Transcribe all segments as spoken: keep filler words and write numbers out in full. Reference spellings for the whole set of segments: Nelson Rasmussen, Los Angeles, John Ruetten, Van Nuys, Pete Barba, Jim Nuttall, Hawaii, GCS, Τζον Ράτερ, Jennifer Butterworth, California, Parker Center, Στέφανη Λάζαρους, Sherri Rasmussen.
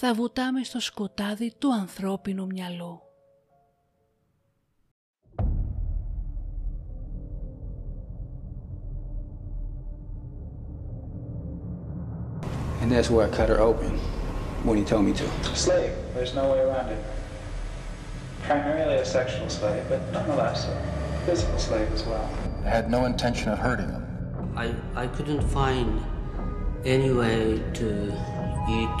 θα βουτάμε στο σκοτάδι του ανθρώπινου μυαλού. And that's where I cut her open when he told me to. Slave, there's no way around it. Primarily a sexual slave, but nonetheless a physical slave as well. I had no intention of hurting him. I I couldn't find any way to eat.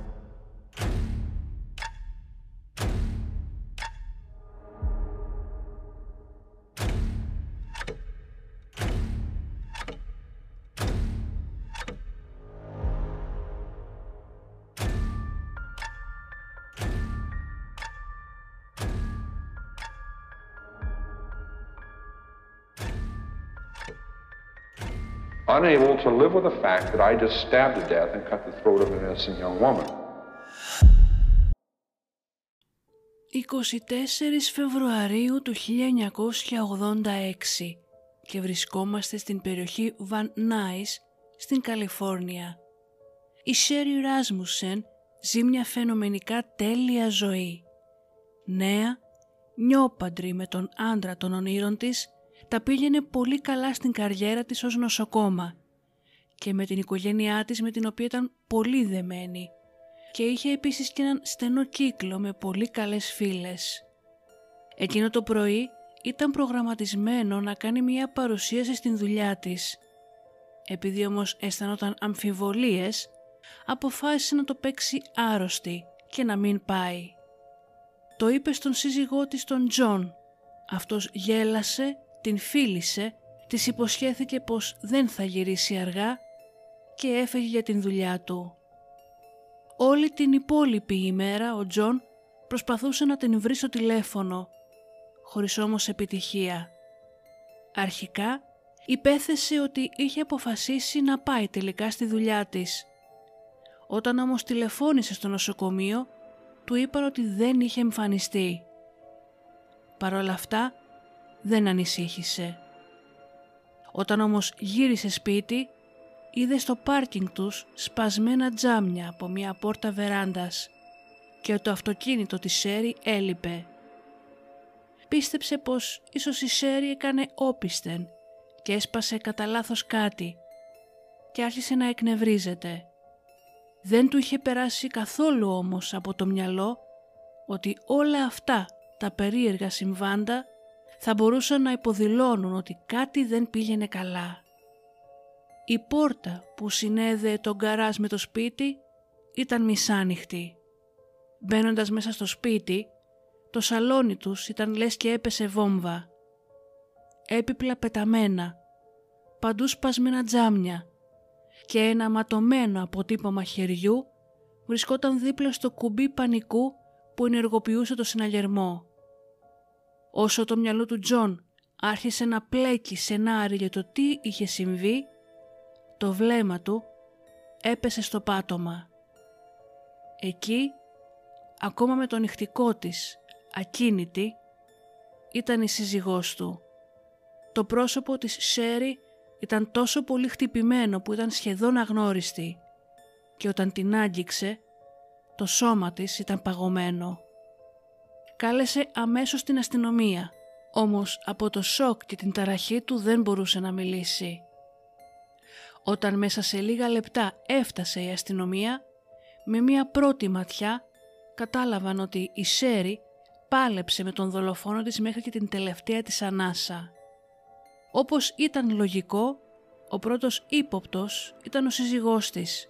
Unable to live with the fact that I just stabbed to death and cut the throat of an innocent young woman. είκοσι τέσσερις Φεβρουαρίου του χίλια εννιακόσια ογδόντα έξι και βρισκόμαστε στην περιοχή Van Nuys στην Καλιφόρνια. Η Sherri Rasmussen ζει μια φαινομενικά τέλεια ζωή. Νέα, νιόπαντρη με τον άντρα των ονείρων της, τα πήγαινε πολύ καλά στην καριέρα της ως νοσοκόμα και με την οικογένειά της, με την οποία ήταν πολύ δεμένη, και είχε επίσης και έναν στενό κύκλο με πολύ καλές φίλες. Εκείνο το πρωί ήταν προγραμματισμένο να κάνει μια παρουσίαση στην δουλειά της. Επειδή όμως αισθανόταν αμφιβολίες, αποφάσισε να το παίξει άρρωστη και να μην πάει. Το είπε στον σύζυγό της, τον Τζον. Αυτός γέλασε, την φίλησε, της υποσχέθηκε πως δεν θα γυρίσει αργά και έφεγε για την δουλειά του. Όλη την υπόλοιπη ημέρα ο Τζον προσπαθούσε να την βρει στο τηλέφωνο, χωρίς όμως επιτυχία. Αρχικά υπέθεσε ότι είχε αποφασίσει να πάει τελικά στη δουλειά της. Όταν όμως τηλεφώνησε στο νοσοκομείο, του είπαν ότι δεν είχε εμφανιστεί. Παρ' όλα αυτά, δεν ανησύχησε. Όταν όμως γύρισε σπίτι, είδε στο πάρκινγκ τους σπασμένα τζάμια από μια πόρτα βεράντας και το αυτοκίνητο της Sherri έλειπε. Πίστεψε πως ίσως η Sherri έκανε όπισθεν και έσπασε κατά λάθος κάτι και άρχισε να εκνευρίζεται. Δεν του είχε περάσει καθόλου όμως από το μυαλό ότι όλα αυτά τα περίεργα συμβάντα θα μπορούσαν να υποδηλώνουν ότι κάτι δεν πήγαινε καλά. Η πόρτα που συνέδεε τον γκαράζ με το σπίτι ήταν μισάνοιχτη. Μπαίνοντας μέσα στο σπίτι, το σαλόνι τους ήταν λες και έπεσε βόμβα. Έπιπλα πεταμένα, παντού σπασμένα τζάμια και ένα ματωμένο αποτύπωμα χεριού βρισκόταν δίπλα στο κουμπί πανικού που ενεργοποιούσε το συναγερμό. Όσο το μυαλό του Τζον άρχισε να πλέκει σενάρια για το τι είχε συμβεί, το βλέμμα του έπεσε στο πάτωμα. Εκεί, ακόμα με τον νυχτικό της, ακίνητη, ήταν η σύζυγός του. Το πρόσωπο της Sherri ήταν τόσο πολύ χτυπημένο που ήταν σχεδόν αγνώριστη και όταν την άγγιξε, το σώμα της ήταν παγωμένο. Κάλεσε αμέσως την αστυνομία, όμως από το σοκ και την ταραχή του δεν μπορούσε να μιλήσει. Όταν μέσα σε λίγα λεπτά έφτασε η αστυνομία, με μία πρώτη ματιά κατάλαβαν ότι η Sherri πάλεψε με τον δολοφόνο της μέχρι και την τελευταία της ανάσα. Όπως ήταν λογικό, ο πρώτος ύποπτος ήταν ο σύζυγός της.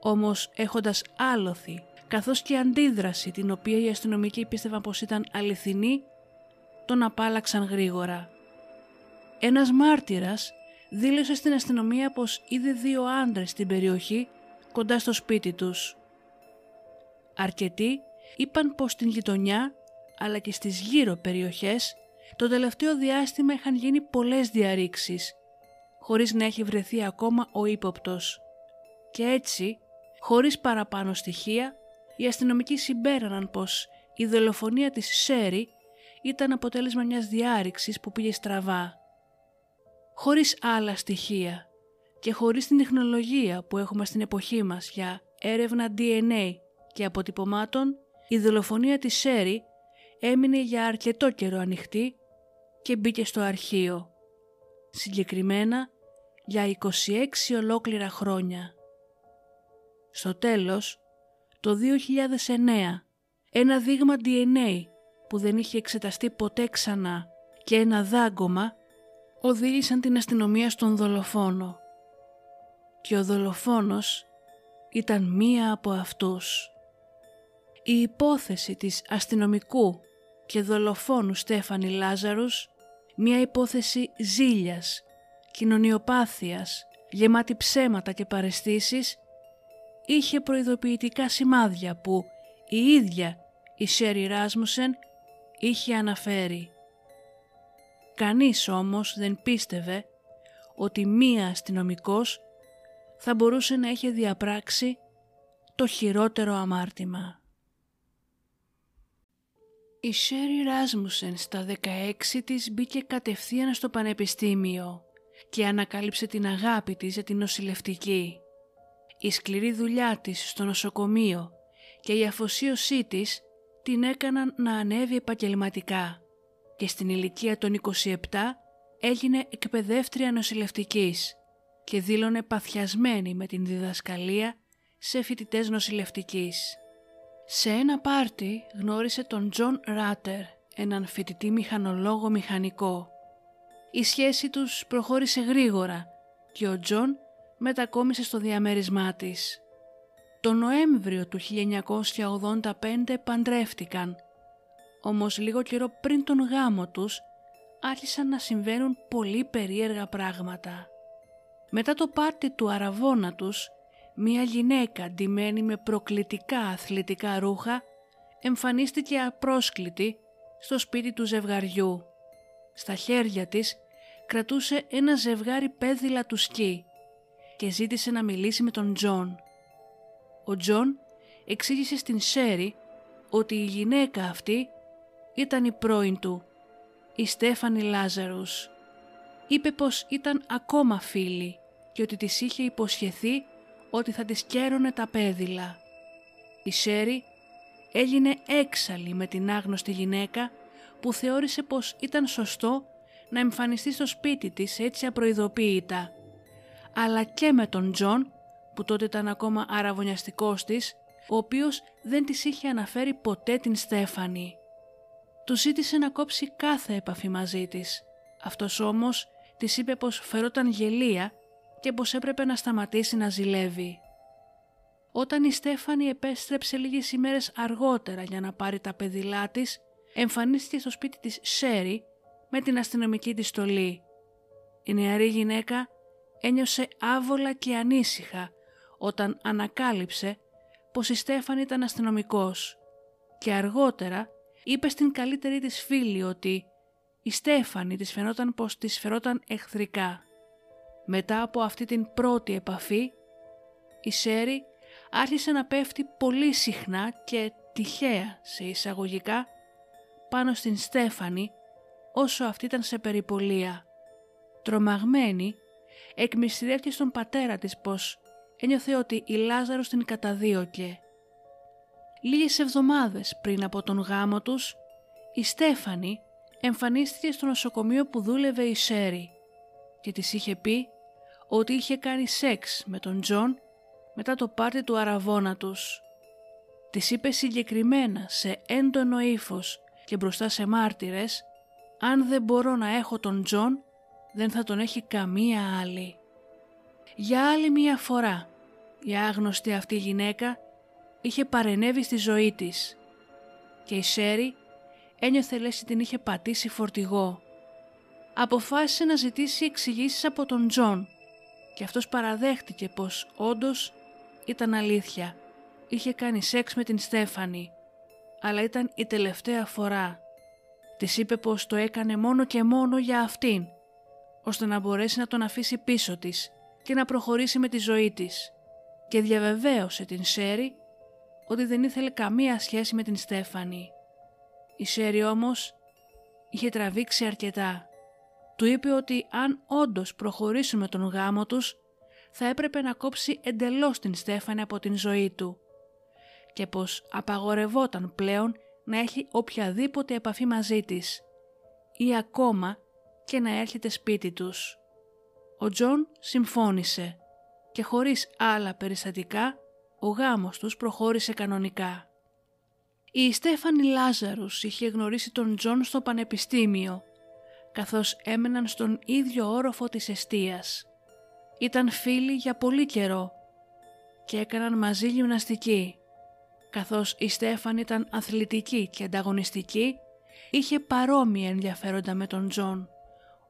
Όμως έχοντας άλοθη, καθώς και η αντίδραση την οποία οι αστυνομικοί πίστευαν πως ήταν αληθινή, τον απάλαξαν γρήγορα Ένας μάρτυρας δήλωσε στην αστυνομία πως είδε δύο άντρες στην περιοχή κοντά στο σπίτι τους. Αρκετοί είπαν πως στην γειτονιά αλλά και στις γύρω περιοχές το τελευταίο διάστημα είχαν γίνει πολλές διαρρήξεις, χωρίς να έχει βρεθεί ακόμα ο ύποπτος. Και έτσι, χωρίς παραπάνω στοιχεία, οι αστυνομικοί συμπέραναν πως η δολοφονία της Σέρι ήταν αποτέλεσμα μιας διάρρηξης που πήγε στραβά. Χωρίς άλλα στοιχεία και χωρίς την τεχνολογία που έχουμε στην εποχή μας για έρευνα ντι εν έι και αποτυπωμάτων, η δολοφονία της Σέρι έμεινε για αρκετό καιρό ανοιχτή και μπήκε στο αρχείο. Συγκεκριμένα για είκοσι έξι ολόκληρα χρόνια. Στο τέλος, το δύο χιλιάδες εννέα, ένα δείγμα ντι εν έι που δεν είχε εξεταστεί ποτέ ξανά και ένα δάγκωμα οδήγησαν την αστυνομία στον δολοφόνο. Και ο δολοφόνος ήταν μία από αυτούς. Η υπόθεση της αστυνομικού και δολοφόνου Στέφανη Λάζαρους, μία υπόθεση ζήλιας, κοινωνιοπάθειας, γεμάτη ψέματα και παραισθήσεις, είχε προειδοποιητικά σημάδια που η ίδια η Σέρι Ράσμουσεν είχε αναφέρει. Κανείς όμως δεν πίστευε ότι μία αστυνομικός θα μπορούσε να είχε διαπράξει το χειρότερο αμάρτημα. Η Σέρι Ράσμουσεν στα δεκαέξι της μπήκε κατευθείαν στο πανεπιστήμιο και ανακάλυψε την αγάπη της για την νοσηλευτική. Η σκληρή δουλειά της στο νοσοκομείο και η αφοσίωσή της την έκαναν να ανέβει επαγγελματικά και στην ηλικία των είκοσι επτά έγινε εκπαιδεύτρια νοσηλευτικής και δήλωνε παθιασμένη με την διδασκαλία σε φοιτητές νοσηλευτικής. Σε ένα πάρτι γνώρισε τον Τζον Ράτερ, έναν φοιτητή μηχανολόγο μηχανικό. Η σχέση τους προχώρησε γρήγορα και ο Τζον μετακόμισε στο διαμέρισμά της. Το Νοέμβριο του χίλια εννιακόσια ογδόντα πέντε παντρεύτηκαν, όμως λίγο καιρό πριν τον γάμο τους άρχισαν να συμβαίνουν πολύ περίεργα πράγματα. Μετά το πάρτι του αραβώνα τους, μία γυναίκα ντυμένη με προκλητικά αθλητικά ρούχα εμφανίστηκε απρόσκλητη στο σπίτι του ζευγαριού. Στα χέρια της κρατούσε ένα ζευγάρι πέδιλα του σκι και ζήτησε να μιλήσει με τον Τζον. Ο Τζον εξήγησε στην Σέρι ότι η γυναίκα αυτή ήταν η πρώην του, η Στέφανη Λάζαρους. Είπε πως ήταν ακόμα φίλη και ότι της είχε υποσχεθεί ότι θα της κέρωνε τα πέδιλα. Η Σέρι έγινε έξαλλη με την άγνωστη γυναίκα που θεώρησε πως ήταν σωστό να εμφανιστεί στο σπίτι της έτσι απροειδοποίητα, αλλά και με τον Τζον που τότε ήταν ακόμα αραβωνιαστικός της, ο οποίος δεν της είχε αναφέρει ποτέ την Στέφανη. Του ζήτησε να κόψει κάθε επαφή μαζί της. Αυτός όμως της είπε πως φερόταν γελία και πως έπρεπε να σταματήσει να ζηλεύει. Όταν η Στέφανη επέστρεψε λίγες ημέρες αργότερα για να πάρει τα πεδιλά της, εμφανίστηκε στο σπίτι της Σέρι με την αστυνομική της στολή. Η νεαρή γυναίκα ένιωσε άβολα και ανήσυχα όταν ανακάλυψε πως η Στέφανη ήταν αστυνομικός και αργότερα είπε στην καλύτερη της φίλη ότι η Στέφανη της φαινόταν πως της φερόταν εχθρικά. Μετά από αυτή την πρώτη επαφή, η Σέρι άρχισε να πέφτει πολύ συχνά και τυχαία σε εισαγωγικά πάνω στην Στέφανη όσο αυτή ήταν σε περιπολία. Τρομαγμένη, εκμυστηρεύτηκε στον πατέρα της πως ένιωθε ότι η Λάζαρος την καταδίωκε. Λίγες εβδομάδες πριν από τον γάμο τους, η Στέφανη εμφανίστηκε στο νοσοκομείο που δούλευε η Σέρι και της είχε πει ότι είχε κάνει σεξ με τον Τζον μετά το πάρτι του αραβώνα τους. Της είπε συγκεκριμένα σε έντονο ύφος και μπροστά σε μάρτυρες «Αν δεν μπορώ να έχω τον Τζον, δεν θα τον έχει καμία άλλη». Για άλλη μία φορά η άγνωστη αυτή γυναίκα είχε παρενέβει στη ζωή της και η Σέρι ένιωθε λες την είχε πατήσει φορτηγό. αποφάσισε να ζητήσει εξηγήσεις από τον Τζον και αυτός παραδέχτηκε πως όντως ήταν αλήθεια. Είχε κάνει σεξ με την Στέφανη, αλλά ήταν η τελευταία φορά. Της είπε πως το έκανε μόνο και μόνο για αυτήν, ώστε να μπορέσει να τον αφήσει πίσω της και να προχωρήσει με τη ζωή της, και διαβεβαίωσε την Σέρι ότι δεν ήθελε καμία σχέση με την Στέφανη. Η Σέρι όμως είχε τραβήξει αρκετά. Του είπε ότι αν όντως προχωρήσουν με τον γάμο τους, θα έπρεπε να κόψει εντελώς την Στέφανη από την ζωή του και πως απαγορευόταν πλέον να έχει οποιαδήποτε επαφή μαζί της ή ακόμα και να έρχεται σπίτι τους. Ο Τζον συμφώνησε και χωρίς άλλα περιστατικά ο γάμος τους προχώρησε κανονικά. Η Στέφανη Λάζαρους είχε γνωρίσει τον Τζον στο πανεπιστήμιο, καθώς έμεναν στον ίδιο όροφο της εστίας. Ήταν φίλοι για πολύ καιρό και έκαναν μαζί γυμναστική. Καθώς η Στέφανη ήταν αθλητική και ανταγωνιστική, είχε παρόμοια ενδιαφέροντα με τον Τζον,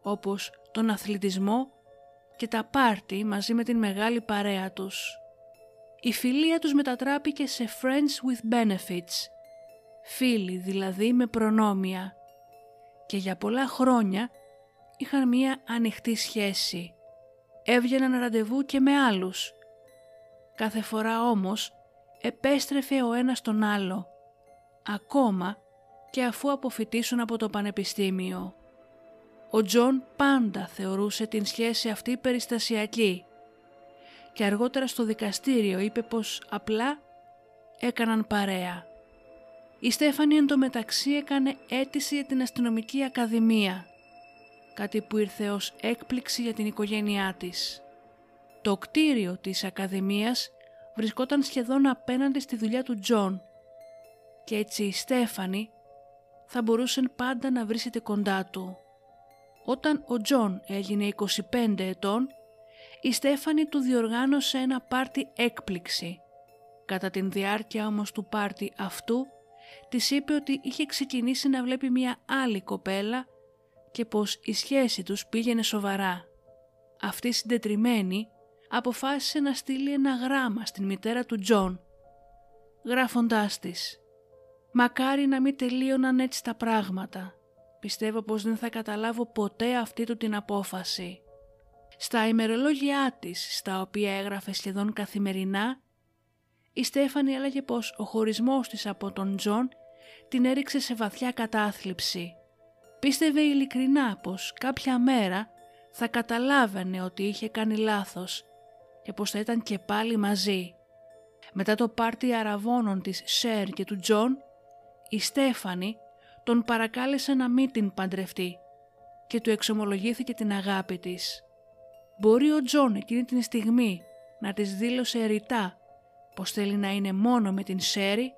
όπως τον αθλητισμό και τα πάρτι μαζί με την μεγάλη παρέα τους. Η φιλία τους μετατράπηκε σε friends with benefits, φίλοι δηλαδή με προνόμια, και για πολλά χρόνια είχαν μία ανοιχτή σχέση. Έβγαιναν ραντεβού και με άλλους. Κάθε φορά όμως επέστρεφε ο ένας τον άλλο, ακόμα και αφού αποφοιτήσουν από το πανεπιστήμιο. Ο Τζον πάντα θεωρούσε την σχέση αυτή περιστασιακή και αργότερα στο δικαστήριο είπε πως απλά έκαναν παρέα. Η Στέφανη εντωμεταξύ έκανε αίτηση για την αστυνομική ακαδημία, κάτι που ήρθε ως έκπληξη για την οικογένειά της. Το κτίριο της ακαδημίας βρισκόταν σχεδόν απέναντι στη δουλειά του Τζον και έτσι η Στέφανη θα μπορούσε πάντα να βρίσκεται κοντά του. Όταν ο Τζον έγινε είκοσι πέντε ετών, η Στέφανη του διοργάνωσε ένα πάρτι έκπληξη. Κατά την διάρκεια όμως του πάρτι αυτού, της είπε ότι είχε ξεκινήσει να βλέπει μια άλλη κοπέλα και πως η σχέση τους πήγαινε σοβαρά. Αυτή συντετριμένη αποφάσισε να στείλει ένα γράμμα στην μητέρα του Τζον, γράφοντάς της «Μακάρι να μην τελείωναν έτσι τα πράγματα. Πιστεύω πως δεν θα καταλάβω ποτέ αυτή του την απόφαση». Στα ημερολόγια της, στα οποία έγραφε σχεδόν καθημερινά, η Στέφανη έλεγε πως ο χωρισμός της από τον Τζον την έριξε σε βαθιά κατάθλιψη. Πίστευε ειλικρινά πως κάποια μέρα θα καταλάβαινε ότι είχε κάνει λάθος και πως θα ήταν και πάλι μαζί. Μετά το πάρτι αραβώνων της Σερ και του Τζον, η Στέφανη τον παρακάλεσε να μην την παντρευτεί και του εξομολογήθηκε την αγάπη της. Μπορεί ο Τζον εκείνη την στιγμή να της δήλωσε ρητά πως θέλει να είναι μόνο με την Σέρι,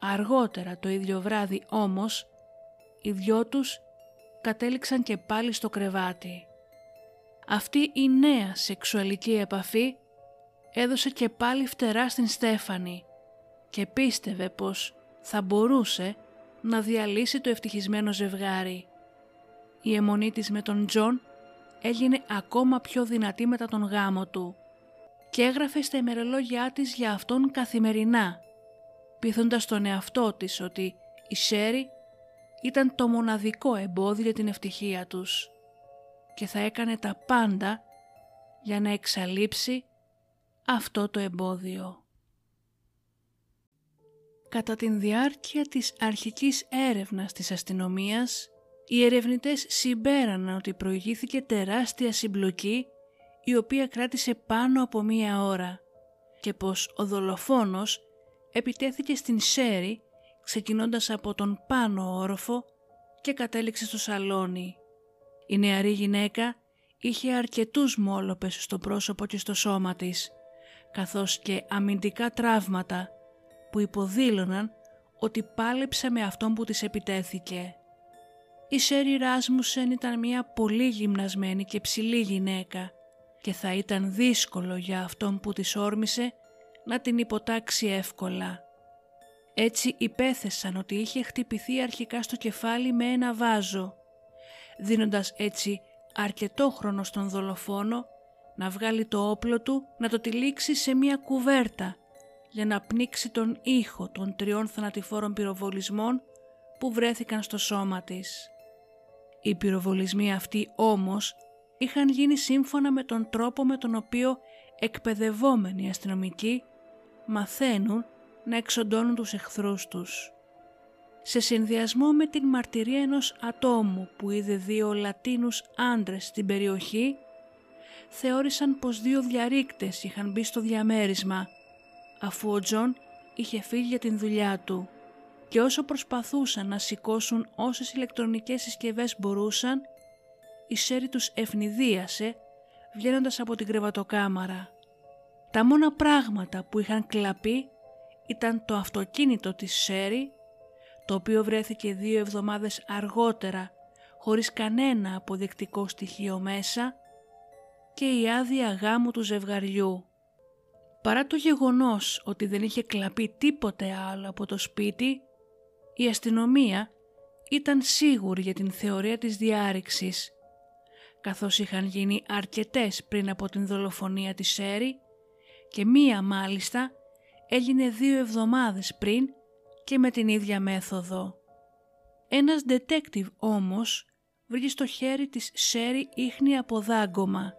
αργότερα το ίδιο βράδυ όμως οι δυο τους κατέληξαν και πάλι στο κρεβάτι. Αυτή η νέα σεξουαλική επαφή έδωσε και πάλι φτερά στην Στέφανη και πίστευε πως θα μπορούσε να διαλύσει το ευτυχισμένο ζευγάρι. Η αιμονή της με τον Τζον έγινε ακόμα πιο δυνατή μετά τον γάμο του και έγραφε στα ημερολόγια της για αυτόν καθημερινά, πείθοντας τον εαυτό της ότι η Σέρι ήταν το μοναδικό εμπόδιο για την ευτυχία τους και θα έκανε τα πάντα για να εξαλείψει αυτό το εμπόδιο. Κατά την διάρκεια της αρχικής έρευνας της αστυνομίας, οι ερευνητές συμπέραναν ότι προηγήθηκε τεράστια συμπλοκή η οποία κράτησε πάνω από μία ώρα και πως ο δολοφόνος επιτέθηκε στην Σέρι ξεκινώντας από τον πάνω όροφο και κατέληξε στο σαλόνι. Η νεαρή γυναίκα είχε αρκετούς μόλοπες στο πρόσωπο και στο σώμα της, καθώς και αμυντικά τραύματα που υποδήλωναν ότι πάλεψε με αυτόν που της επιτέθηκε. Η Σέρι Ράσμουσεν ήταν μια πολύ γυμνασμένη και ψηλή γυναίκα και θα ήταν δύσκολο για αυτόν που της όρμησε να την υποτάξει εύκολα. Έτσι υπέθεσαν ότι είχε χτυπηθεί αρχικά στο κεφάλι με ένα βάζο, δίνοντας έτσι αρκετό χρόνο στον δολοφόνο να βγάλει το όπλο του, να το τυλίξει σε μια κουβέρτα για να πνίξει τον ήχο των τριών θανατηφόρων πυροβολισμών που βρέθηκαν στο σώμα της. Οι πυροβολισμοί αυτοί όμως είχαν γίνει σύμφωνα με τον τρόπο με τον οποίο εκπαιδευόμενοι αστυνομικοί μαθαίνουν να εξοντώνουν τους εχθρούς τους. Σε συνδυασμό με την μαρτυρία ενός ατόμου που είδε δύο Λατίνους άντρες στην περιοχή, θεώρησαν πως δύο διαρρήκτες είχαν μπει στο διαμέρισμα, αφού ο Τζον είχε φύγει για την δουλειά του, και όσο προσπαθούσαν να σηκώσουν όσες ηλεκτρονικές συσκευές μπορούσαν, η Σέρι τους ευνηδίασε βγαίνοντας από την κρεβατοκάμαρα. Τα μόνα πράγματα που είχαν κλαπεί ήταν το αυτοκίνητο της Σέρι, το οποίο βρέθηκε δύο εβδομάδες αργότερα χωρίς κανένα αποδεικτικό στοιχείο μέσα, και η άδεια γάμου του ζευγαριού. Παρά το γεγονός ότι δεν είχε κλαπεί τίποτε άλλο από το σπίτι, η αστυνομία ήταν σίγουρη για την θεωρία της διάρρηξης, καθώς είχαν γίνει αρκετές πριν από την δολοφονία της Σέρι και μία μάλιστα έγινε δύο εβδομάδες πριν και με την ίδια μέθοδο. Ένας detective όμως βρήκε στο χέρι της Σέρι ίχνη από δάγκωμα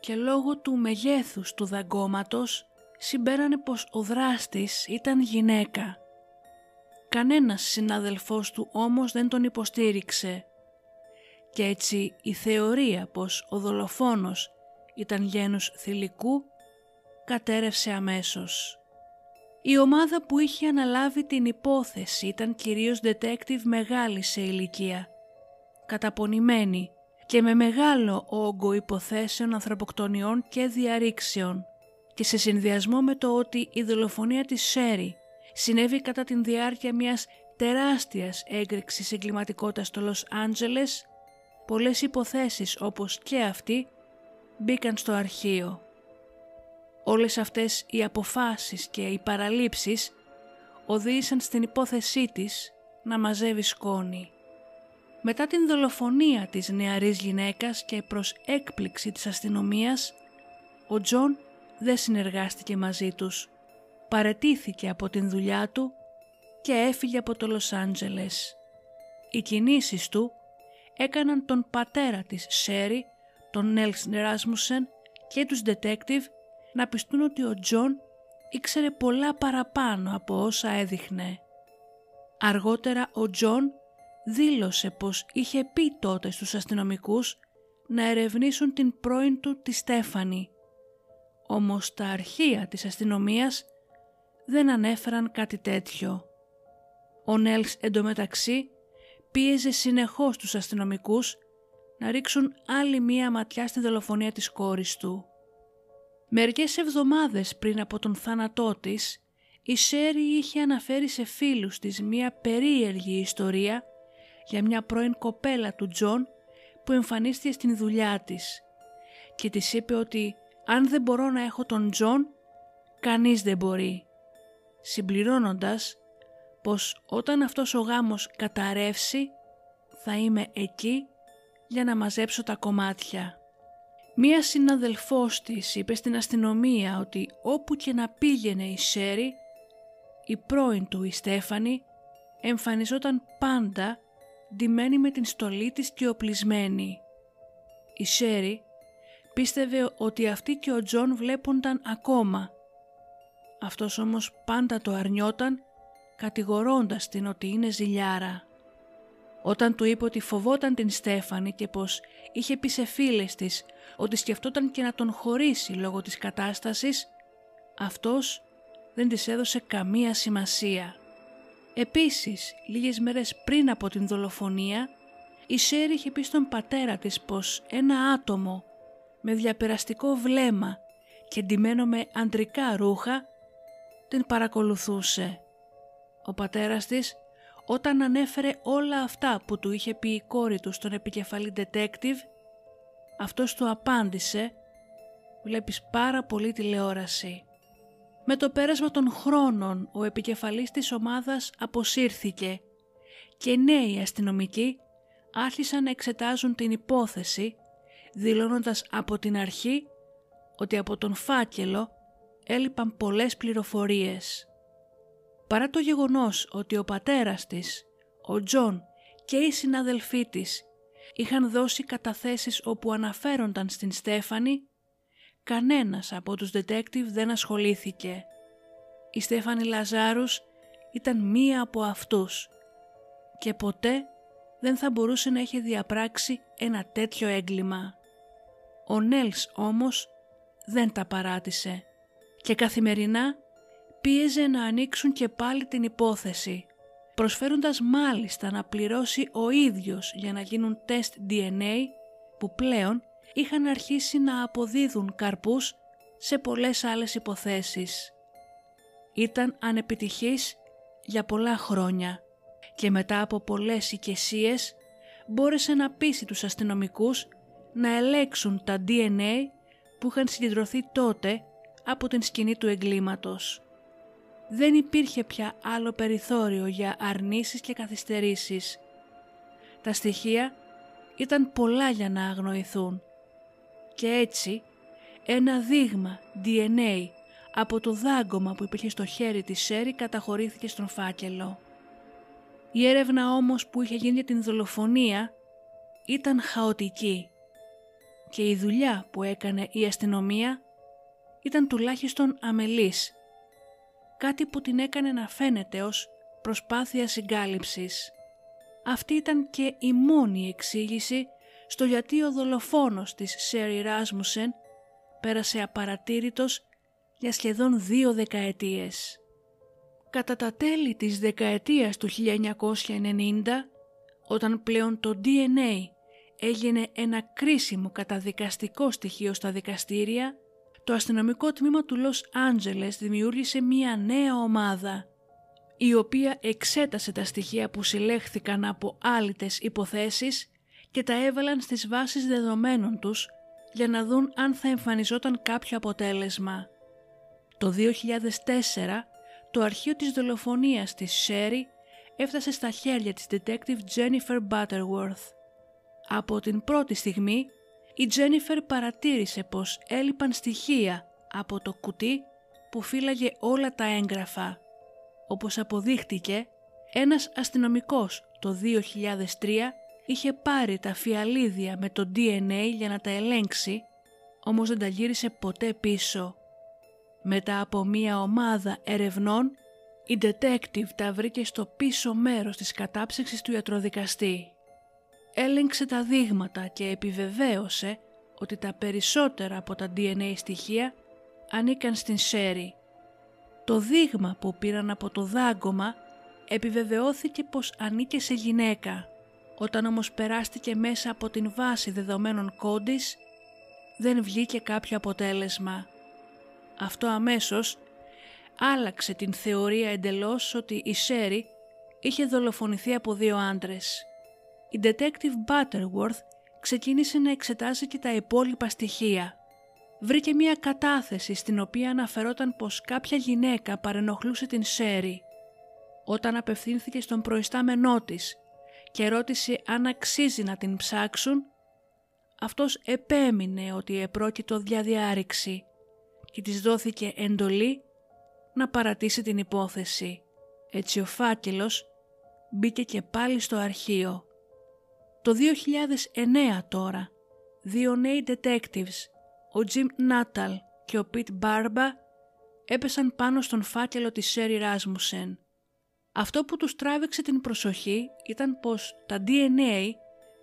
και λόγω του μεγέθους του δαγκώματος συμπέρανε πως ο δράστης ήταν γυναίκα. Κανένας συνάδελφός του όμως δεν τον υποστήριξε και έτσι η θεωρία πως ο δολοφόνος ήταν γένους θηλυκού κατέρευσε αμέσως. Η ομάδα που είχε αναλάβει την υπόθεση ήταν κυρίως detective μεγάλη σε ηλικία, καταπονημένη και με μεγάλο όγκο υποθέσεων ανθρωποκτονιών και διαρρήξεων, και σε συνδυασμό με το ότι η δολοφονία της Σέρι συνέβη κατά την διάρκεια μιας τεράστιας έκρηξης εγκληματικότητας στο Λος Άντζελες, πολλές υποθέσεις όπως και αυτή μπήκαν στο αρχείο. Όλες αυτές οι αποφάσεις και οι παραλήψεις οδήγησαν στην υπόθεσή της να μαζεύει σκόνη. Μετά την δολοφονία της νεαρής γυναίκας και προς έκπληξη της αστυνομίας, ο Τζον δεν συνεργάστηκε μαζί τους, παραιτήθηκε από την δουλειά του και έφυγε από το Λος Άντζελες. Οι κινήσεις του έκαναν τον πατέρα της Σέρι, τον Nelson Rasmussen, και τους detective να πιστούν ότι ο Τζον ήξερε πολλά παραπάνω από όσα έδειχνε. Αργότερα ο Τζον δήλωσε πως είχε πει τότε στους αστυνομικούς να ερευνήσουν την πρώην του τη Στέφανη, όμως τα αρχεία της αστυνομίας δεν ανέφεραν κάτι τέτοιο. Ο Νέλς εντωμεταξύ πίεζε συνεχώς τους αστυνομικούς να ρίξουν άλλη μία ματιά στη δολοφονία της κόρης του. Μερικές εβδομάδες πριν από τον θάνατό της, η Σέρι είχε αναφέρει σε φίλους της μία περίεργη ιστορία για μια πρώην κοπέλα του Τζον που εμφανίστηκε στην δουλειά της και της είπε ότι «αν δεν μπορώ να έχω τον Τζον, κανείς δεν μπορεί», συμπληρώνοντας πως «όταν αυτός ο γάμος καταρρεύσει θα είμαι εκεί για να μαζέψω τα κομμάτια». Μία συναδελφός της είπε στην αστυνομία ότι όπου και να πήγαινε η Σέρι, η πρώην του η Στέφανη εμφανιζόταν πάντα ντυμένη με την στολή της και οπλισμένη. Η Σέρι πίστευε ότι αυτή και ο Τζον βλέπονταν ακόμα. Αυτός όμως πάντα το αρνιόταν, κατηγορώντας την ότι είναι ζηλιάρα. Όταν του είπε ότι φοβόταν την Στέφανη και πως είχε πει σε φίλες της ότι σκεφτόταν και να τον χωρίσει λόγω της κατάστασης, αυτός δεν της έδωσε καμία σημασία. Επίσης, λίγες μέρες πριν από την δολοφονία, η Σέρι είχε πει στον πατέρα της πως ένα άτομο με διαπεραστικό βλέμμα και ντυμένο με αντρικά ρούχα την παρακολουθούσε. Ο πατέρας της, όταν ανέφερε όλα αυτά που του είχε πει η κόρη του στον επικεφαλή detective, αυτός του απάντησε «Βλέπεις πάρα πολύ τηλεόραση». Με το πέρασμα των χρόνων ο επικεφαλής της ομάδας αποσύρθηκε και νέοι αστυνομικοί άρχισαν να εξετάζουν την υπόθεση, δηλώνοντας από την αρχή ότι από τον φάκελο έλειπαν πολλές πληροφορίες. Παρά το γεγονός ότι ο πατέρας της, ο Τζον, και οι συναδελφοί της είχαν δώσει καταθέσεις όπου αναφέρονταν στην Στέφανη, κανένας από τους detective δεν ασχολήθηκε. Η Στέφανη Λαζάρους ήταν μία από αυτούς και ποτέ δεν θα μπορούσε να έχει διαπράξει ένα τέτοιο έγκλημα. Ο Νέλς όμως δεν τα παράτησε και καθημερινά πίεζε να ανοίξουν και πάλι την υπόθεση, προσφέροντας μάλιστα να πληρώσει ο ίδιος για να γίνουν τεστ ντι εν έι που πλέον είχαν αρχίσει να αποδίδουν καρπούς σε πολλές άλλες υποθέσεις. Ήταν ανεπιτυχής για πολλά χρόνια και μετά από πολλές εικεσίες μπόρεσε να πείσει τους αστυνομικούς να ελέξουν τα ντι εν έι που είχαν συγκεντρωθεί τότε από την σκηνή του εγκλήματος. Δεν υπήρχε πια άλλο περιθώριο για αρνήσεις και καθυστερήσεις. Τα στοιχεία ήταν πολλά για να αγνοηθούν. Και έτσι, ένα δείγμα ντι εν έι από το δάγκωμα που υπήρχε στο χέρι της Σέρι καταχωρήθηκε στον φάκελο. Η έρευνα όμως που είχε γίνει για την δολοφονία ήταν χαοτική και η δουλειά που έκανε η αστυνομία ήταν τουλάχιστον αμελής, κάτι που την έκανε να φαίνεται ως προσπάθεια συγκάλυψης. Αυτή ήταν και η μόνη εξήγηση στο γιατί ο δολοφόνος της Σέρι Ράσμουσεν πέρασε απαρατήρητος για σχεδόν δύο δεκαετίες. Κατά τα τέλη της δεκαετίας του χίλια εννιακόσια ενενήντα, όταν πλέον το ντι εν έι έγινε ένα κρίσιμο καταδικαστικό στοιχείο στα δικαστήρια, το αστυνομικό τμήμα του Λος Άντζελες δημιούργησε μία νέα ομάδα, η οποία εξέτασε τα στοιχεία που συλλέχθηκαν από άλλητες υποθέσεις και τα έβαλαν στις βάσεις δεδομένων τους για να δουν αν θα εμφανιζόταν κάποιο αποτέλεσμα. Το δύο χιλιάδες τέσσερα το αρχείο της δολοφονίας της Σέρι έφτασε στα χέρια της detective Jennifer Butterworth. Από την πρώτη στιγμή η Jennifer παρατήρησε πως έλειπαν στοιχεία από το κουτί που φύλαγε όλα τα έγγραφα. Όπως αποδείχτηκε, ένας αστυνομικός το δύο χιλιάδες τρία είχε πάρει τα φιαλίδια με το ντι εν έι για να τα ελέγξει, όμως δεν τα γύρισε ποτέ πίσω. Μετά από μία ομάδα ερευνών, η detective τα βρήκε στο πίσω μέρος της κατάψυξης του ιατροδικαστή. Έλεγξε τα δείγματα και επιβεβαίωσε ότι τα περισσότερα από τα ντι εν έι στοιχεία ανήκαν στην Σέρι. Το δείγμα που πήραν από το δάγκωμα επιβεβαιώθηκε πως ανήκε σε γυναίκα. Όταν όμως περάστηκε μέσα από την βάση δεδομένων Κόντις, δεν βγήκε κάποιο αποτέλεσμα. Αυτό αμέσως άλλαξε την θεωρία εντελώς ότι η Σέρι είχε δολοφονηθεί από δύο άντρες. Η detective Butterworth ξεκίνησε να εξετάζει και τα υπόλοιπα στοιχεία. Βρήκε μία κατάθεση στην οποία αναφερόταν πως κάποια γυναίκα παρενοχλούσε την Σέρι. Όταν απευθύνθηκε στον προϊστάμενό της και ρώτησε αν αξίζει να την ψάξουν, αυτός επέμεινε ότι επρόκειτο για διάρρηξη και της δόθηκε εντολή να παρατήσει την υπόθεση. Έτσι ο φάκελος μπήκε και πάλι στο αρχείο. Το δύο χιλιάδες εννέα τώρα, δύο νέοι detectives, ο Jim Nuttall και ο Pete Barba, έπεσαν πάνω στον φάκελο της Σέρι Ράσμουσεν. Αυτό που τους τράβηξε την προσοχή ήταν πως τα ντι εν έι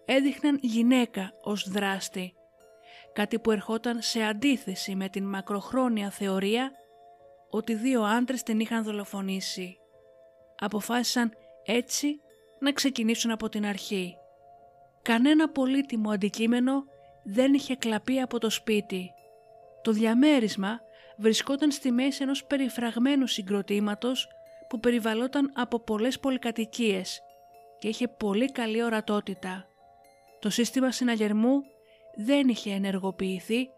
έδειχναν γυναίκα ως δράστη, κάτι που ερχόταν σε αντίθεση με την μακροχρόνια θεωρία ότι δύο άντρες την είχαν δολοφονήσει. Αποφάσισαν έτσι να ξεκινήσουν από την αρχή. Κανένα πολύτιμο αντικείμενο δεν είχε κλαπεί από το σπίτι. Το διαμέρισμα βρισκόταν στη μέση ενός περιφραγμένου συγκροτήματος που περιβαλλόταν από πολλές πολυκατοικίες και είχε πολύ καλή ορατότητα. Το σύστημα συναγερμού δεν είχε ενεργοποιηθεί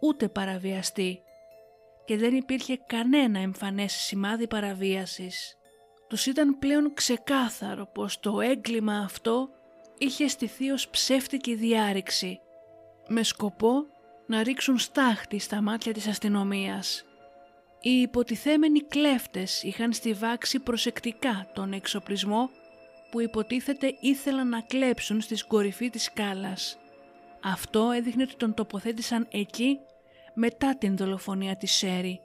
ούτε παραβιαστεί και δεν υπήρχε κανένα εμφανές σημάδι παραβίασης. Τους ήταν πλέον ξεκάθαρο πως το έγκλημα αυτό είχε στηθεί ως ψεύτικη διάρρηξη, με σκοπό να ρίξουν στάχτη στα μάτια της αστυνομίας. Οι υποτιθέμενοι κλέφτες είχαν στιβάξει προσεκτικά τον εξοπλισμό που υποτίθεται ήθελαν να κλέψουν στη κορυφή της σκάλας. Αυτό έδειχνε ότι τον τοποθέτησαν εκεί μετά την δολοφονία της Σέρι,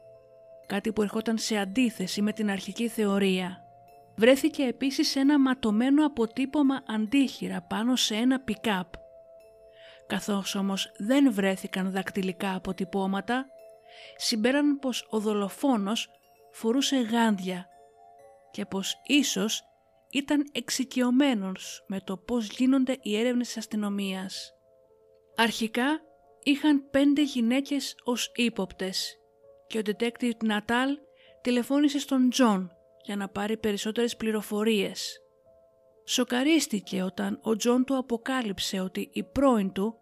κάτι που ερχόταν σε αντίθεση με την αρχική θεωρία. Βρέθηκε επίσης ένα ματωμένο αποτύπωμα αντίχειρα πάνω σε ένα πικάπ. Καθώς όμως δεν βρέθηκαν δακτυλικά αποτυπώματα, συμπέραν πως ο δολοφόνος φορούσε γάντια και πως ίσως ήταν εξοικειωμένος με το πώς γίνονται οι έρευνες της αστυνομίας. Αρχικά είχαν πέντε γυναίκες ως ύποπτες και ο detective Νατάλ τηλεφώνησε στον Τζον για να πάρει περισσότερες πληροφορίες. Σοκαρίστηκε όταν ο Τζον του αποκάλυψε ότι η πρώην του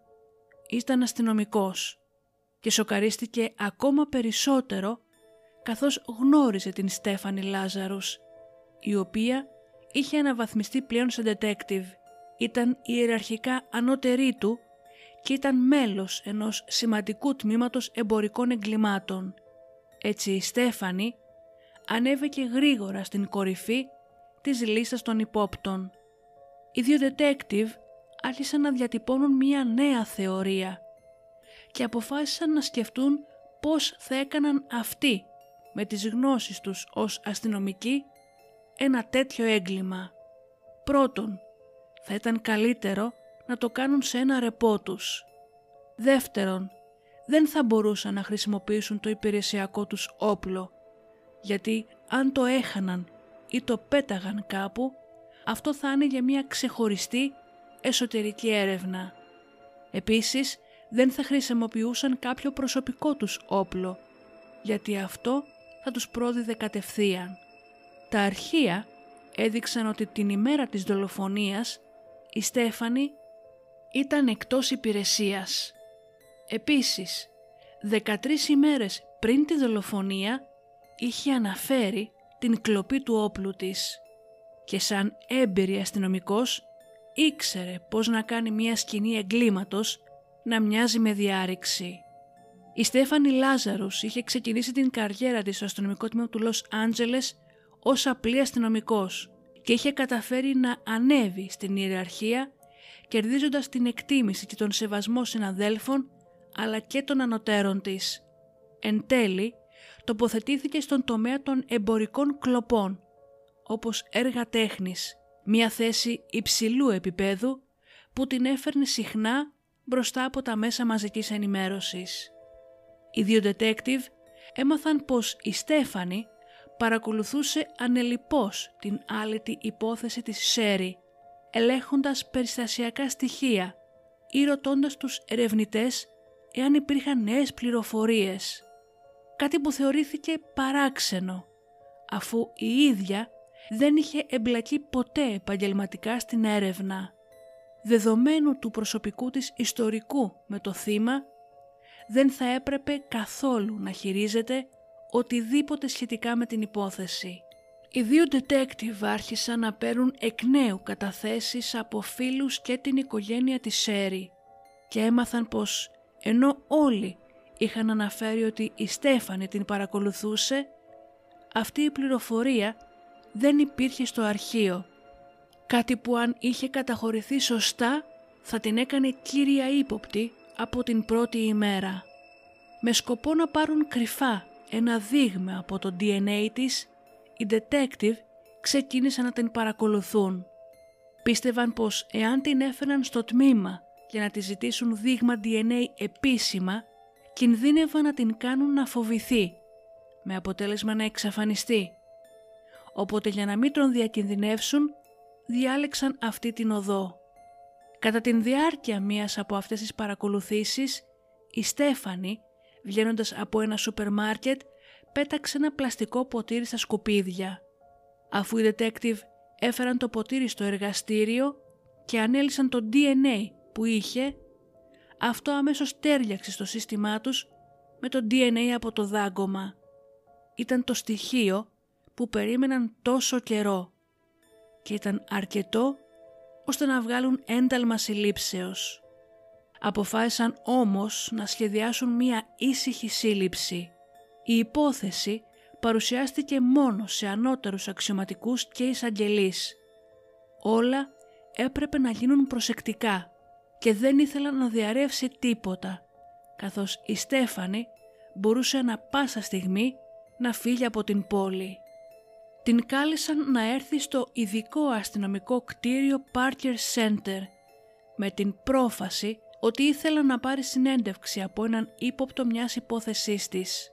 ήταν αστυνομικός και σοκαρίστηκε ακόμα περισσότερο καθώς γνώριζε την Στέφανη Λάζαρους, η οποία είχε αναβαθμιστεί πλέον σε detective, ήταν ιεραρχικά ανώτερή του και ήταν μέλος ενός σημαντικού τμήματος εμπορικών εγκλημάτων. Έτσι η Στέφανη ανέβηκε γρήγορα στην κορυφή της λίστας των υπόπτων. Οι δύο detective άρχισαν να διατυπώνουν μία νέα θεωρία και αποφάσισαν να σκεφτούν πώς θα έκαναν αυτοί με τις γνώσεις τους ως αστυνομικοί ένα τέτοιο έγκλημα. Πρώτον, θα ήταν καλύτερο να το κάνουν σε ένα ρεπό τους. Δεύτερον, δεν θα μπορούσαν να χρησιμοποιήσουν το υπηρεσιακό τους όπλο, γιατί αν το έχαναν ή το πέταγαν κάπου, αυτό θα άνοιγε μια ξεχωριστή εσωτερική έρευνα. Επίσης, δεν θα χρησιμοποιούσαν κάποιο προσωπικό τους όπλο, γιατί αυτό θα τους πρόδιδε κατευθείαν. Τα αρχεία έδειξαν ότι την ημέρα της δολοφονίας η Στέφανη ήταν εκτός υπηρεσίας. Επίσης, δεκατρείς ημέρες πριν τη δολοφονία είχε αναφέρει την κλοπή του όπλου της και σαν έμπειρη αστυνομικός ήξερε πώς να κάνει μια σκηνή εγκλήματος να μοιάζει με διάρρηξη. Η Στέφανη Λάζαρους είχε ξεκινήσει την καριέρα της στο αστυνομικό τμήμα του Λος Άντζελες ως απλή αστυνομικός και είχε καταφέρει να ανέβει στην ιεραρχία, κερδίζοντας την εκτίμηση και τον σεβασμό συναδέλφων αλλά και των ανωτέρων της. Εν τέλει, τοποθετήθηκε στον τομέα των εμπορικών κλοπών, όπως έργα τέχνης, μια θέση υψηλού επίπεδου που την έφερνε συχνά μπροστά από τα μέσα μαζικής ενημέρωσης. Οι δύο detective έμαθαν πως η Στέφανη παρακολουθούσε ανελιπώς την άλυτη υπόθεση της Σέρι, ελέγχοντας περιστασιακά στοιχεία ή ρωτώντας τους ερευνητές εάν υπήρχαν νέες πληροφορίες. Κάτι που θεωρήθηκε παράξενο, αφού η ίδια δεν είχε εμπλακεί ποτέ επαγγελματικά στην έρευνα. Δεδομένου του προσωπικού της ιστορικού με το θύμα, δεν θα έπρεπε καθόλου να χειρίζεται οτιδήποτε σχετικά με την υπόθεση. Οι δύο detective άρχισαν να παίρνουν εκ νέου καταθέσεις από φίλους και την οικογένεια της Σέρι και έμαθαν πως ενώ όλοι είχαν αναφέρει ότι η Στέφανη την παρακολουθούσε, αυτή η πληροφορία δεν υπήρχε στο αρχείο. Κάτι που αν είχε καταχωρηθεί σωστά θα την έκανε κύρια ύποπτη από την πρώτη ημέρα. Με σκοπό να πάρουν κρυφά ένα δείγμα από το ντι εν έι της, οι detective ξεκίνησαν να την παρακολουθούν. Πίστευαν πως εάν την έφεραν στο τμήμα για να τη ζητήσουν δείγμα ντι εν έι επίσημα, κινδύνευαν να την κάνουν να φοβηθεί, με αποτέλεσμα να εξαφανιστεί. Οπότε για να μην τον διακινδυνεύσουν, διάλεξαν αυτή την οδό. Κατά την διάρκεια μίας από αυτές τις παρακολουθήσεις, η Στέφανη, βγαίνοντας από ένα σούπερ μάρκετ, πέταξε ένα πλαστικό ποτήρι στα σκουπίδια. Αφού οι detective έφεραν το ποτήρι στο εργαστήριο και ανέλυσαν το ντι εν έι που είχε, αυτό αμέσως τέριαξε στο σύστημά τους με το ντι εν έι από το δάγκωμα. Ήταν το στοιχείο που περίμεναν τόσο καιρό και ήταν αρκετό ώστε να βγάλουν ένταλμα συλλήψεως. Αποφάσισαν όμως να σχεδιάσουν μία ήσυχη σύλληψη. Η υπόθεση παρουσιάστηκε μόνο σε ανώτερους αξιωματικούς και εισαγγελείς. Όλα έπρεπε να γίνουν προσεκτικά και δεν ήθελαν να διαρρεύσει τίποτα, καθώς η Στέφανη μπορούσε ανα πάσα στιγμή να φύγει από την πόλη. Την κάλεσαν να έρθει στο ειδικό αστυνομικό κτίριο Parker Center με την πρόφαση ότι ήθελε να πάρει συνέντευξη από έναν ύποπτο μιας υπόθεσής της.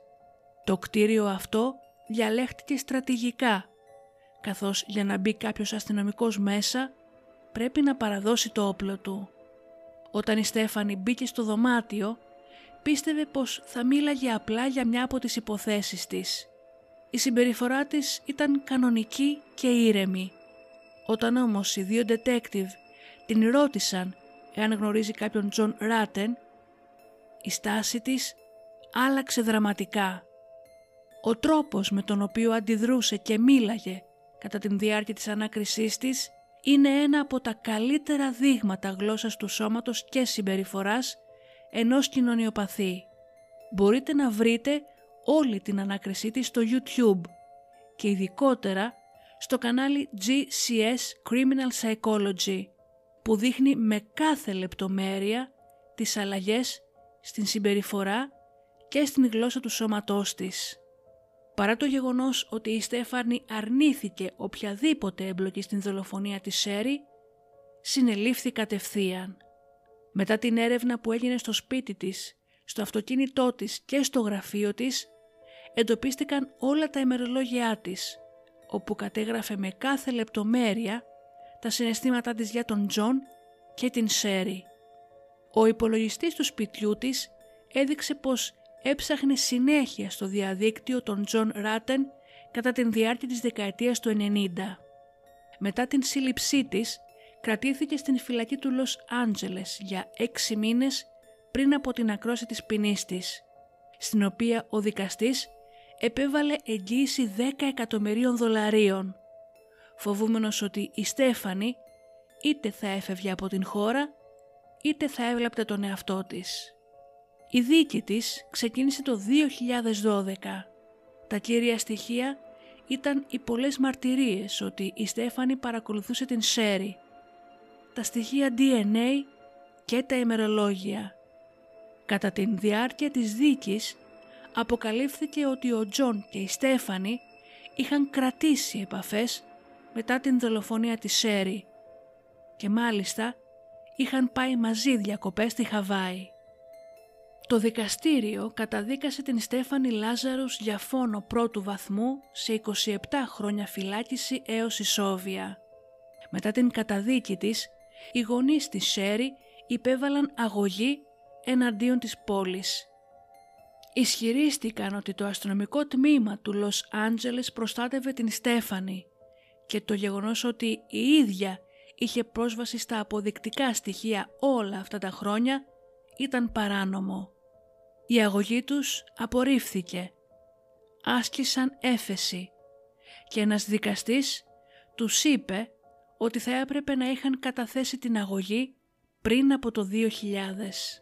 Το κτίριο αυτό διαλέχτηκε στρατηγικά, καθώς για να μπει κάποιος αστυνομικός μέσα πρέπει να παραδώσει το όπλο του. Όταν η Στέφανη μπήκε στο δωμάτιο, πίστευε πως θα μίλαγε απλά για μια από τις υποθέσεις της. Η συμπεριφορά της ήταν κανονική και ήρεμη. Όταν όμως οι δύο detective την ρώτησαν εάν γνωρίζει κάποιον John Ruetten, η στάση της άλλαξε δραματικά. Ο τρόπος με τον οποίο αντιδρούσε και μίλαγε κατά τη διάρκεια της ανάκρισής της είναι ένα από τα καλύτερα δείγματα γλώσσας του σώματος και συμπεριφοράς ενός κοινωνιοπαθή. Μπορείτε να βρείτε όλη την ανάκρισή της στο YouTube και ειδικότερα στο κανάλι G C S Criminal Psychology, που δείχνει με κάθε λεπτομέρεια τις αλλαγές στην συμπεριφορά και στην γλώσσα του σώματός της. Παρά το γεγονός ότι η Στέφανη αρνήθηκε οποιαδήποτε εμπλοκή στην δολοφονία της Σέρι, συνελήφθη κατευθείαν. Μετά την έρευνα που έγινε στο σπίτι της, στο αυτοκίνητό της και στο γραφείο της, εντοπίστηκαν όλα τα ημερολόγια της, όπου κατέγραφε με κάθε λεπτομέρεια τα συναισθήματά της για τον Τζον και την Σέρι. Ο υπολογιστής του σπιτιού της έδειξε πως έψαχνε συνέχεια στο διαδίκτυο τον Τζον Ruetten κατά την διάρκεια της δεκαετίας του ενενήντα. Μετά την σύλληψή της, κρατήθηκε στην φυλακή του Los Angeles για έξι μήνες πριν από την ακρόαση της ποινής της, στην οποία ο δικαστής επέβαλε εγγύηση δέκα εκατομμυρίων δολαρίων, φοβούμενος ότι η Στέφανη είτε θα έφευγε από την χώρα είτε θα έβλαπτε τον εαυτό της. Η δίκη της ξεκίνησε το δύο χιλιάδες δώδεκα. Τα κύρια στοιχεία ήταν οι πολλές μαρτυρίες ότι η Στέφανη παρακολουθούσε την Σέρι, τα στοιχεία ντι εν έι και τα ημερολόγια. Κατά την διάρκεια της δίκης αποκαλύφθηκε ότι ο Τζον και η Στέφανη είχαν κρατήσει επαφές μετά την δολοφονία της Σέρι και μάλιστα είχαν πάει μαζί διακοπές στη Χαβάη. Το δικαστήριο καταδίκασε την Στέφανη Λάζαρους για φόνο πρώτου βαθμού σε είκοσι επτά χρόνια φυλάκιση έως ισόβια. Μετά την καταδίκη της, οι γονείς της Σέρι υπέβαλαν αγωγή εναντίον της πόλης. Ισχυρίστηκαν ότι το αστυνομικό τμήμα του Λος Άντζελες προστάτευε την Στέφανη και το γεγονός ότι η ίδια είχε πρόσβαση στα αποδεικτικά στοιχεία όλα αυτά τα χρόνια ήταν παράνομο. Η αγωγή τους απορρίφθηκε. Άσκησαν έφεση και ένας δικαστής τους είπε ότι θα έπρεπε να είχαν καταθέσει την αγωγή πριν από το δύο χιλιάδες.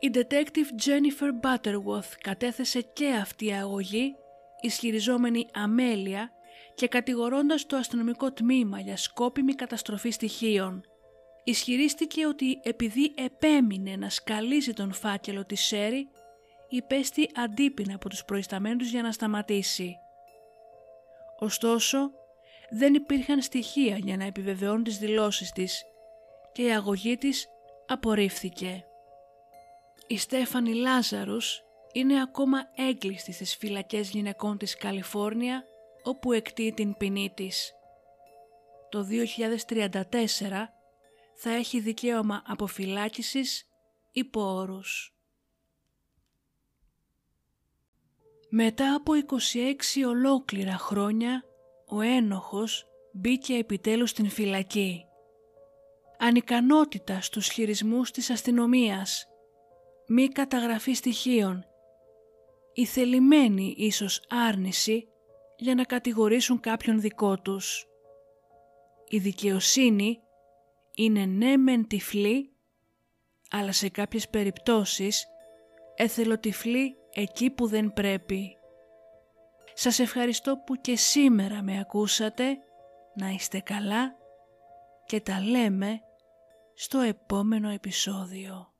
Η detective Jennifer Butterworth κατέθεσε και αυτή η αγωγή, ισχυριζόμενη αμέλεια και κατηγορώντας το αστυνομικό τμήμα για σκόπιμη καταστροφή στοιχείων. Ισχυρίστηκε ότι επειδή επέμεινε να σκαλίζει τον φάκελο της Σέρι, υπέστη αντίπεινα από τους προϊσταμένους για να σταματήσει. Ωστόσο, δεν υπήρχαν στοιχεία για να επιβεβαιώνουν τις δηλώσεις της και η αγωγή της απορρίφθηκε. Η Στέφανη Λάζαρους είναι ακόμα έγκλειστη στις φυλακές γυναικών της Καλιφόρνια, όπου εκτείει την ποινή της. Το δύο χιλιάδες τριάντα τέσσερα θα έχει δικαίωμα αποφυλάκησης υπό όρους. Μετά από είκοσι έξι ολόκληρα χρόνια, ο ένοχος μπήκε επιτέλους στην φυλακή. Ανικανότητα στους χειρισμούς της αστυνομίας, μη καταγραφή στοιχείων, η θελημένη ίσως άρνηση για να κατηγορήσουν κάποιον δικό τους. Η δικαιοσύνη είναι ναι μεν τυφλή, αλλά σε κάποιες περιπτώσεις εθελοτυφλή εκεί που δεν πρέπει. Σας ευχαριστώ που και σήμερα με ακούσατε, να είστε καλά και τα λέμε στο επόμενο επεισόδιο.